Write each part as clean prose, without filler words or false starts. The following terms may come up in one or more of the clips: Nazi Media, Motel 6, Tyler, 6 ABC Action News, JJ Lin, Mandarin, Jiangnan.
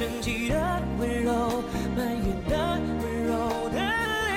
整齐的温柔，满眼的温柔的脸。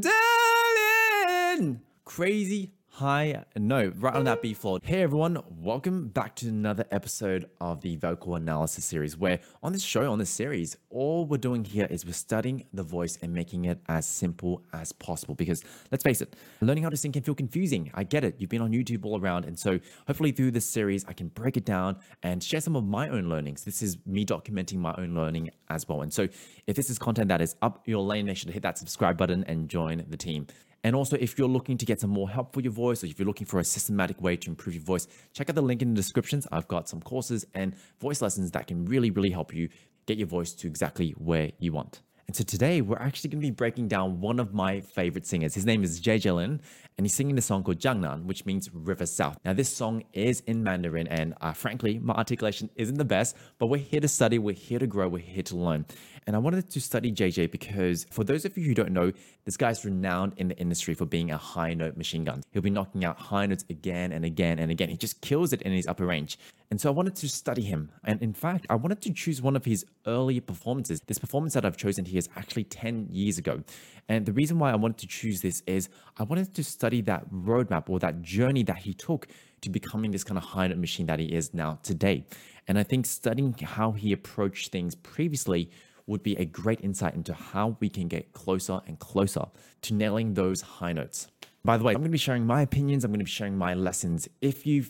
Darling, crazy high note right on that B floor. Hey everyone, welcome back to another episode of the vocal analysis series, where on this show, on this series, all we're doing here is we're studying the voice and making it as simple as possible, because let's face it, learning how to sing can feel confusing. I get it, you've been on YouTube all around, and so hopefully through this series I can break it down and share some of my own learnings. This is me documenting my own learning as well, and so if this is content that is up your lane, make sure to hit that subscribe button and join the team. And also, if you're looking to get some more help for your voice, or if you're looking for a systematic way to improve your voice, check out the link in the descriptions. I've got some courses and voice lessons that can really, really help you get your voice to exactly where you want. And so today, we're actually going to be breaking down one of my favorite singers. His name is JJ Lin, and he's singing this song called Jiangnan, which means River South. Now, this song is in Mandarin, and frankly, my articulation isn't the best, but we're here to study, we're here to grow, we're here to learn. And I wanted to study JJ because, for those of you who don't know, this guy's renowned in the industry for being a high note machine gun. He'll be knocking out high notes again and again and again. He just kills it in his upper range. And so I wanted to study him. And in fact, I wanted to choose one of his early performances. This performance that I've chosen here is actually 10 years ago. And the reason why I wanted to choose this is I wanted to study that roadmap, or that journey that he took to becoming this kind of high note machine that he is now today. And I think studying how he approached things previously would be a great insight into how we can get closer and closer to nailing those high notes. By the way, I'm going to be sharing my opinions. I'm going to be sharing my lessons. If you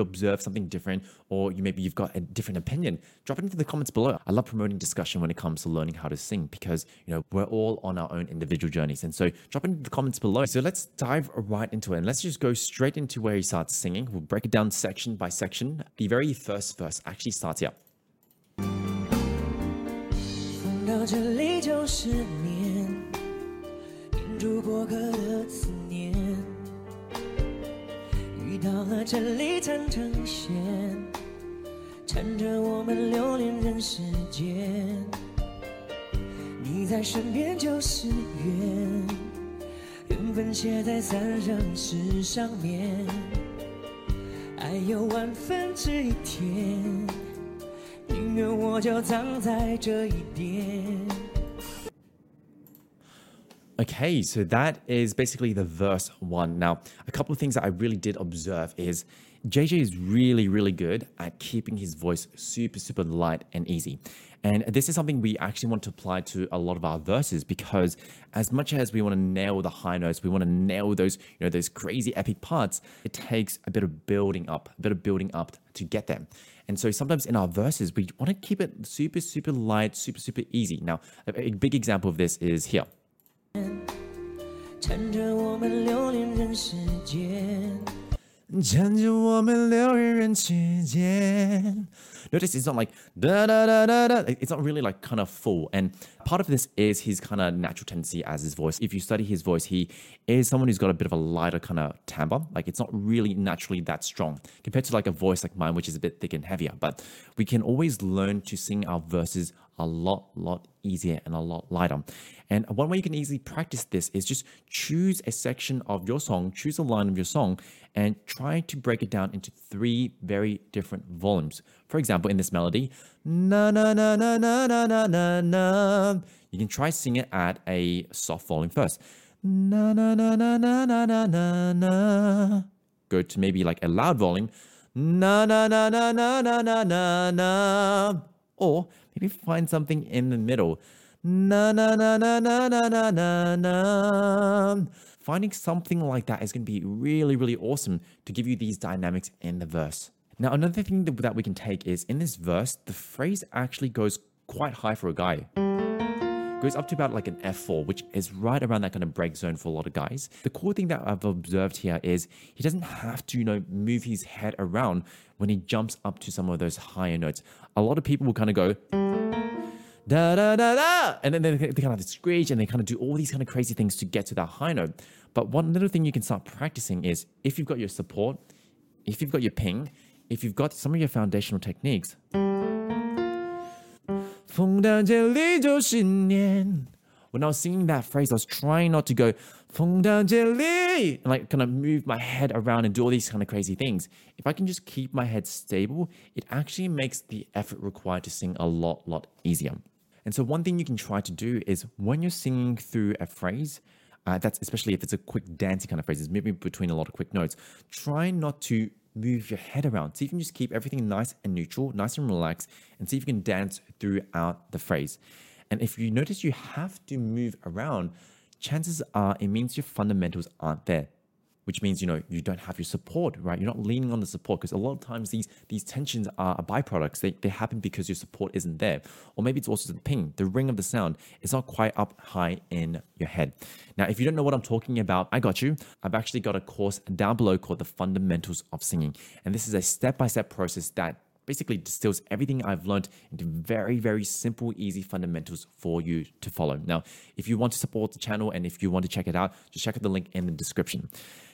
observe something different, or you've got a different opinion, drop it into the comments below. I love promoting discussion when it comes to learning how to sing, because we're all on our own individual journeys. And so drop it into the comments below. So let's dive right into it, and let's just go straight into where he starts singing. We'll break it down section by section. The very first verse actually starts here. 这里就是年，停驻过客的思念，遇到了这里才成仙，缠着我们留恋人世间。你在身边就是缘，缘分写在三生石上面，爱有万分之一甜。 Okay, so that is basically the verse one. Now, a couple of things that I really did observe is JJ is really, really good at keeping his voice super, super light and easy. And this is something we actually want to apply to a lot of our verses, because as much as we want to nail the high notes, we want to nail those, those crazy epic parts, it takes a bit of building up, to get them. And so sometimes in our verses, we want to keep it super, super light, super, super easy. Now, a big example of this is here. 缠着我们留人世间. Notice it's not like da da da da da. It's not really like kind of full. And part of this is his kind of natural tendency as his voice. If you study his voice, he is someone who's got a bit of a lighter kind of timbre. Like, it's not really naturally that strong compared to like a voice like mine, which is a bit thick and heavier. But we can always learn to sing our verses a lot easier and a lot lighter. And one way you can easily practice this is just choose a section of your song, choose a line of your song, and try to break it down into three very different volumes. For example, in this melody, na na na na na na na na na, you can try sing it at a soft volume first. Na na na na na na na na na. Go to maybe like a loud volume. Na na na na na na na na na. Or maybe find something in the middle. Na na na na na na na na na. Finding something like that is going to be really, really awesome to give you these dynamics in the verse. Now, another thing that we can take is in this verse, the phrase actually goes quite high for a guy. It goes up to about like an F4, which is right around that kind of break zone for a lot of guys. The cool thing that I've observed here is he doesn't have to, move his head around when he jumps up to some of those higher notes. A lot of people will kind of go da da da da, and then they kind of screech and they kind of do all these kind of crazy things to get to that high note. But one little thing you can start practicing is if you've got your support, if you've got your ping, if you've got some of your foundational techniques. 风到这里就是年. when I was singing that phrase, I was trying not to go Feng Dan Jelly, and like kind of move my head around and do all these kind of crazy things. If I can just keep my head stable, it actually makes the effort required to sing a lot easier. And so one thing you can try to do is when you're singing through a phrase, that's especially if it's a quick dancing kind of phrase, it's moving between a lot of quick notes, try not to move your head around. See if you can just keep everything nice and neutral, nice and relaxed, and see if you can dance throughout the phrase. And if you notice you have to move around, chances are it means your fundamentals aren't there, which means, you know, you don't have your support, right? You're not leaning on the support, because a lot of times these tensions are byproducts. They happen because your support isn't there. Or maybe it's also the ping, the ring of the sound. It's not quite up high in your head. Now, if you don't know what I'm talking about, I got you. I've actually got a course down below called The Fundamentals of Singing. And this is a step-by-step process that basically distills everything I've learned into very, very simple, easy fundamentals for you to follow. Now, if you want to support the channel and if you want to check it out, just check out the link in the description.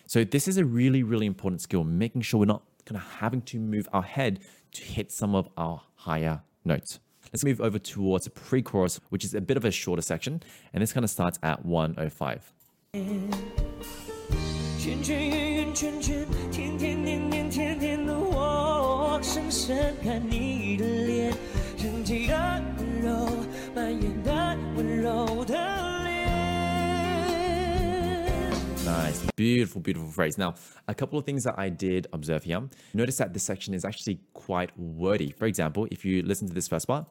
So this is a really, really important skill, making sure we're not kind of having to move our head to hit some of our higher notes. Let's move over towards a pre-chorus, which is a bit of a shorter section. And this kind of starts at 105. Nice, beautiful phrase. Now, a couple of things that I did observe here. Notice that this section is actually quite wordy. For example, if you listen to this first part,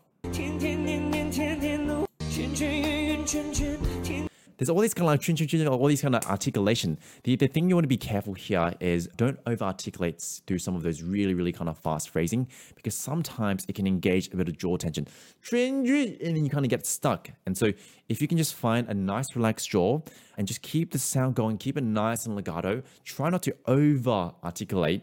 there's all these kind of like all these kind of articulation. The thing you want to be careful here is don't over-articulate through some of those really kind of fast phrasing, because sometimes it can engage a bit of jaw tension. And then you kind of get stuck. And so if you can just find a nice relaxed jaw and just keep the sound going, keep it nice and legato, try not to over-articulate.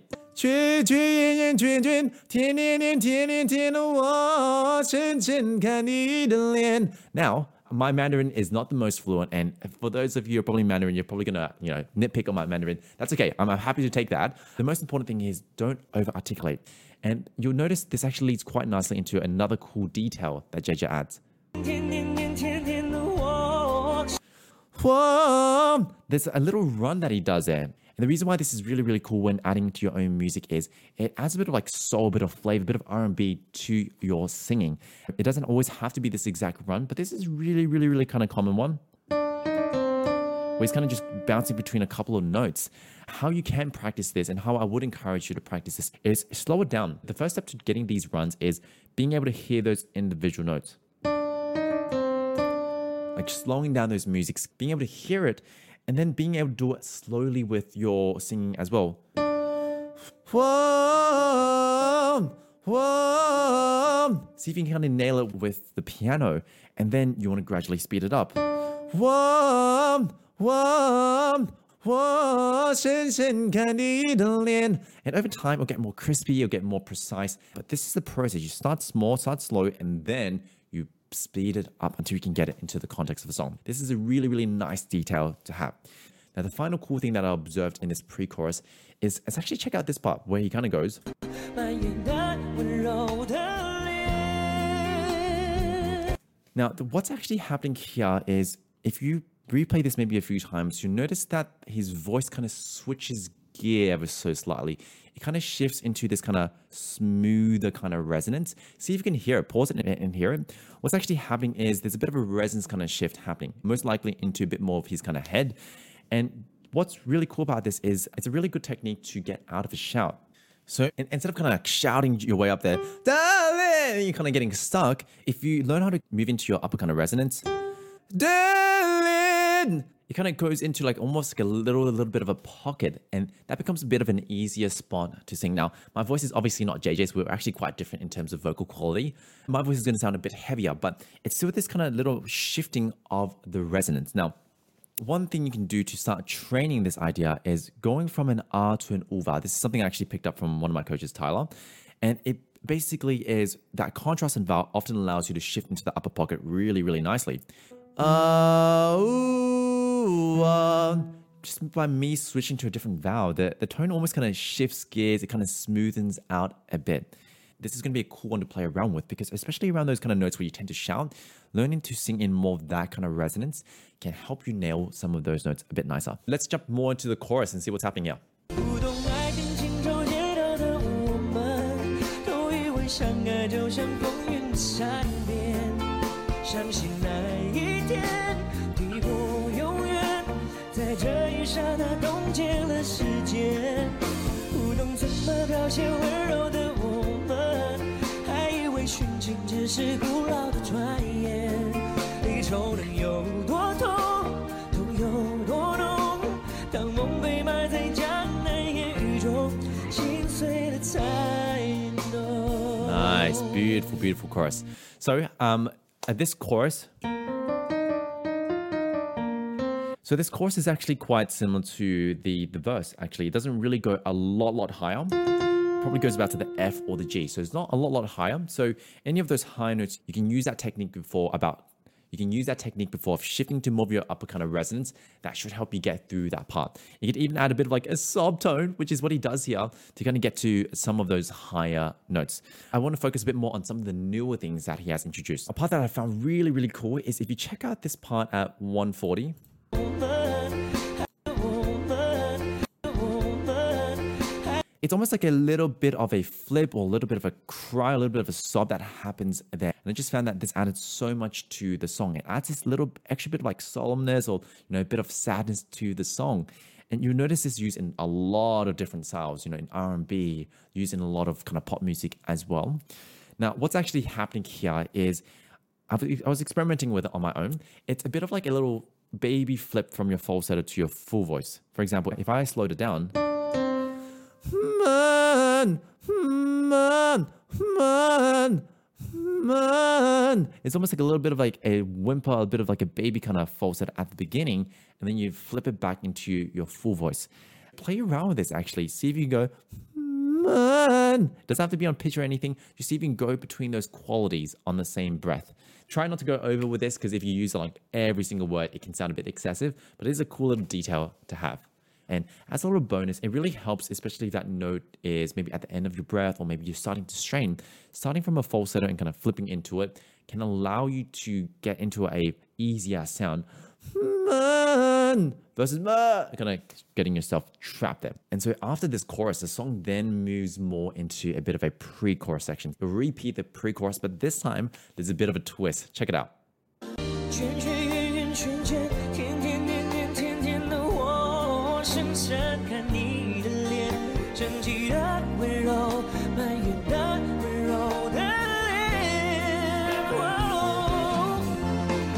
Now, my Mandarin is not the most fluent, and for those of you who are probably Mandarin, you're probably gonna, you know, nitpick on my Mandarin. That's okay. I'm happy to take that. The most important thing is don't over-articulate. And you'll notice this actually leads quite nicely into another cool detail that JJ adds. There's a little run that he does there. And the reason why this is really cool when adding to your own music is it adds a bit of like soul, a bit of flavor, a bit of R&B to your singing. It doesn't always have to be this exact run, but this is really kind of common one, where it's kind of just bouncing between a couple of notes. How you can practice this and how I would encourage you to practice this is slow it down. The first step to getting these runs is being able to hear those individual notes. Like slowing down those musics, being able to hear it, and then being able to do it slowly with your singing as well. See if you can kind of nail it with the piano, and then you want to gradually speed it up. And over time, it'll get more crispy, you'll get more precise. But this is the process. You start small, start slow, and then speed it up until you can get it into the context of a song. This is a really nice detail to have. Now, the final cool thing that I observed in this pre-chorus is let's actually check out this part where he kind of goes. Now, what's actually happening here is if you replay this maybe a few times, you notice that his voice kind of switches gear ever so slightly. It kind of shifts into this kind of smoother kind of resonance. See if you can hear it. Pause it and hear it. What's actually happening is there's a bit of a resonance kind of shift happening, most likely into a bit more of his kind of head. And what's really cool about this is it's a really good technique to get out of a shout. So instead of kind of like shouting your way up there, darling, you're kind of getting stuck. If you learn how to move into your upper kind of resonance, darling, it kind of goes into like almost like a little bit of a pocket, and that becomes a bit of an easier spot to sing. Now, my voice is obviously not JJ's. We're actually quite different in terms of vocal quality. My voice is going to sound a bit heavier, but it's still this kind of little shifting of the resonance. Now, one thing you can do to start training this idea is going from an R to an uva. This is something I actually picked up from one of my coaches, Tyler, and it basically is that contrast and vowel often allows you to shift into the upper pocket really nicely. Just by me switching to a different vowel, the tone almost kind of shifts gears. It kind of smoothens out a bit. this is going to be a cool one to play around with, because especially around those kind of notes where you tend to shout, learning to sing in more of that kind of resonance can help you nail some of those notes a bit nicer. Let's jump more into the chorus and see what's happening here. Nice, beautiful, beautiful chorus. So at this chorus, so this chorus is actually quite similar to the verse, actually. It doesn't really go a lot higher. Probably goes about to the F or the G. So it's not a lot higher. So any of those high notes, you can use that technique before about, you can use that technique before of shifting to more of your upper kind of resonance. That should help you get through that part. You can even add a bit of like a subtone, which is what he does here, to kind of get to some of those higher notes. I want to focus a bit more on some of the newer things that he has introduced. A part that I found really, really cool is if you check out this part at 140. It's almost like a little bit of a flip or a little bit of a cry, a little bit of a sob that happens there. And I just found that this added so much to the song. It adds this little extra bit of like solemnness or, you know, a bit of sadness to the song. And you'll notice this used in a lot of different styles, you know, in R&B, used in a lot of kind of pop music as well. Now, what's actually happening here is I was experimenting with it on my own. It's a bit of like a little baby flip from your falsetto to your full voice. For example, if I slowed it down, it's almost like a little bit of like a whimper, a bit of like a baby kind of falsetto at the beginning, and then you flip it back into your full voice. Play around with this, actually. See if you can go, doesn't have to be on pitch or anything. Just see if you can go between those qualities on the same breath. Try not to go over with this, because if you use like every single word, it can sound a bit excessive, but it is a cool little detail to have. And as a little bonus, it really helps, especially if that note is maybe at the end of your breath or maybe you're starting to strain. Starting from a falsetto and kind of flipping into it can allow you to get into a easier sound versus kind of getting yourself trapped there. And so after this chorus, the song then moves more into a bit of a pre-chorus section. You'll repeat the pre-chorus, but this time there's a bit of a twist. Check it out.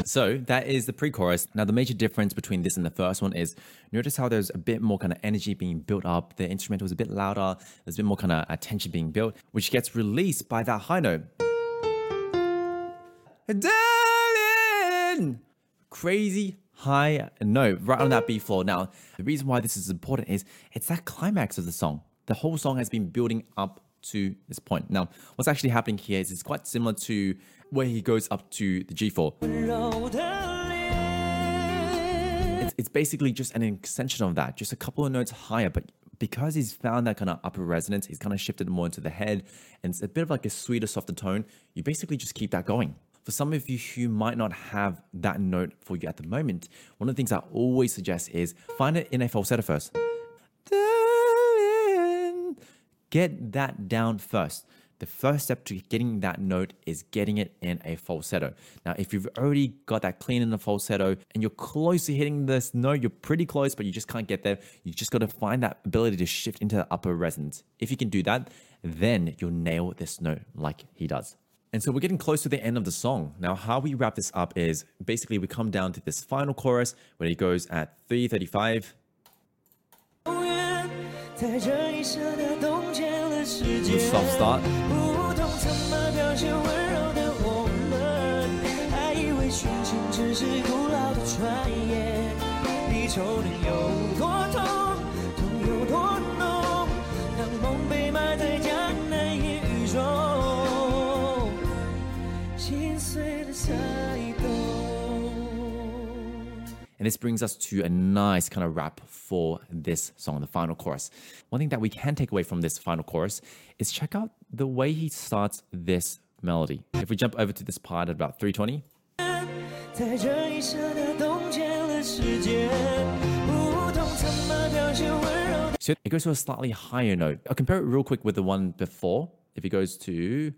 So that is the pre-chorus. Now the major difference between this and the first one is notice how there's a bit more kind of energy being built up. The instrumental is a bit louder. There's a bit more kind of attention being built, which gets released by that high note. Darling! Crazy high note right on that B floor. Now, the reason why this is important is it's that climax of the song. The whole song has been building up to this point. Now, what's actually happening here is it's quite similar to where he goes up to the G4. It's basically just an extension of that, just a couple of notes higher, but because he's found that kind of upper resonance, he's kind of shifted more into the head, and it's a bit of like a sweeter, softer tone. You basically just keep that going. For some of you who might not have that note for you at the moment, one of the things I always suggest is find it in a falsetto first. Get that down first. The first step to getting that note is getting it in a falsetto. Now, if you've already got that clean in the falsetto and you're close to hitting this note, you're pretty close, but you just can't get there. You just got to find that ability to shift into the upper resonance. If you can do that, then you'll nail this note like he does. And so we're getting close to the end of the song. Now, how we wrap this up is basically we come down to this final chorus where he goes at 3:35. Soft start. And this brings us to a nice kind of wrap for this song, the final chorus. One thing that we can take away from this final chorus is check out the way he starts this melody. If we jump over to this part at about 3:20. So it goes to a slightly higher note. I'll compare it real quick with the one before. If it goes to...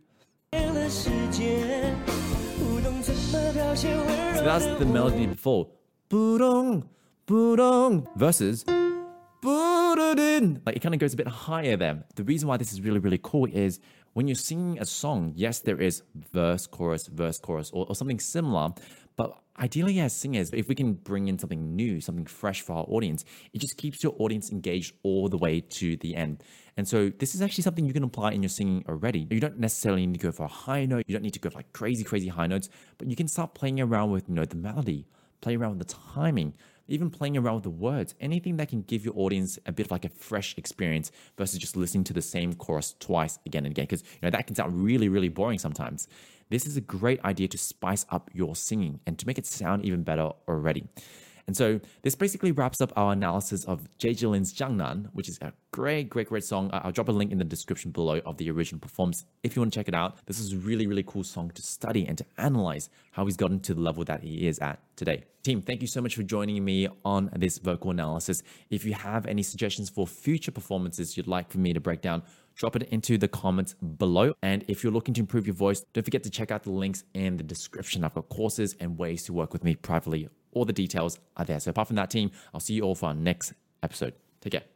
So that's the melody before. Versus... Like it kind of goes a bit higher there. The reason why this is really, really cool is when you're singing a song, yes, there is verse, chorus, or something similar. But ideally as singers, if we can bring in something new, something fresh for our audience, it just keeps your audience engaged all the way to the end. And so this is actually something you can apply in your singing already. You don't necessarily need to go for a high note. You don't need to go for like crazy, crazy high notes, but you can start playing around with, you know, the melody, play around with the timing, even playing around with the words, anything that can give your audience a bit of like a fresh experience versus just listening to the same chorus twice again and again. Because, you know, that can sound really, really boring sometimes. This is a great idea to spice up your singing and to make it sound even better already. And so this basically wraps up our analysis of JJ Lin's Jiangnan, which is a great, great, great song. I'll drop a link in the description below of the original performance if you want to check it out. This is a really, really cool song to study and to analyze how he's gotten to the level that he is at today. Team, thank you so much for joining me on this vocal analysis. If you have any suggestions for future performances you'd like for me to break down, drop it into the comments below. And if you're looking to improve your voice, don't forget to check out the links in the description. I've got courses and ways to work with me privately. All the details are there. So apart from that, team, I'll see you all for our next episode. Take care.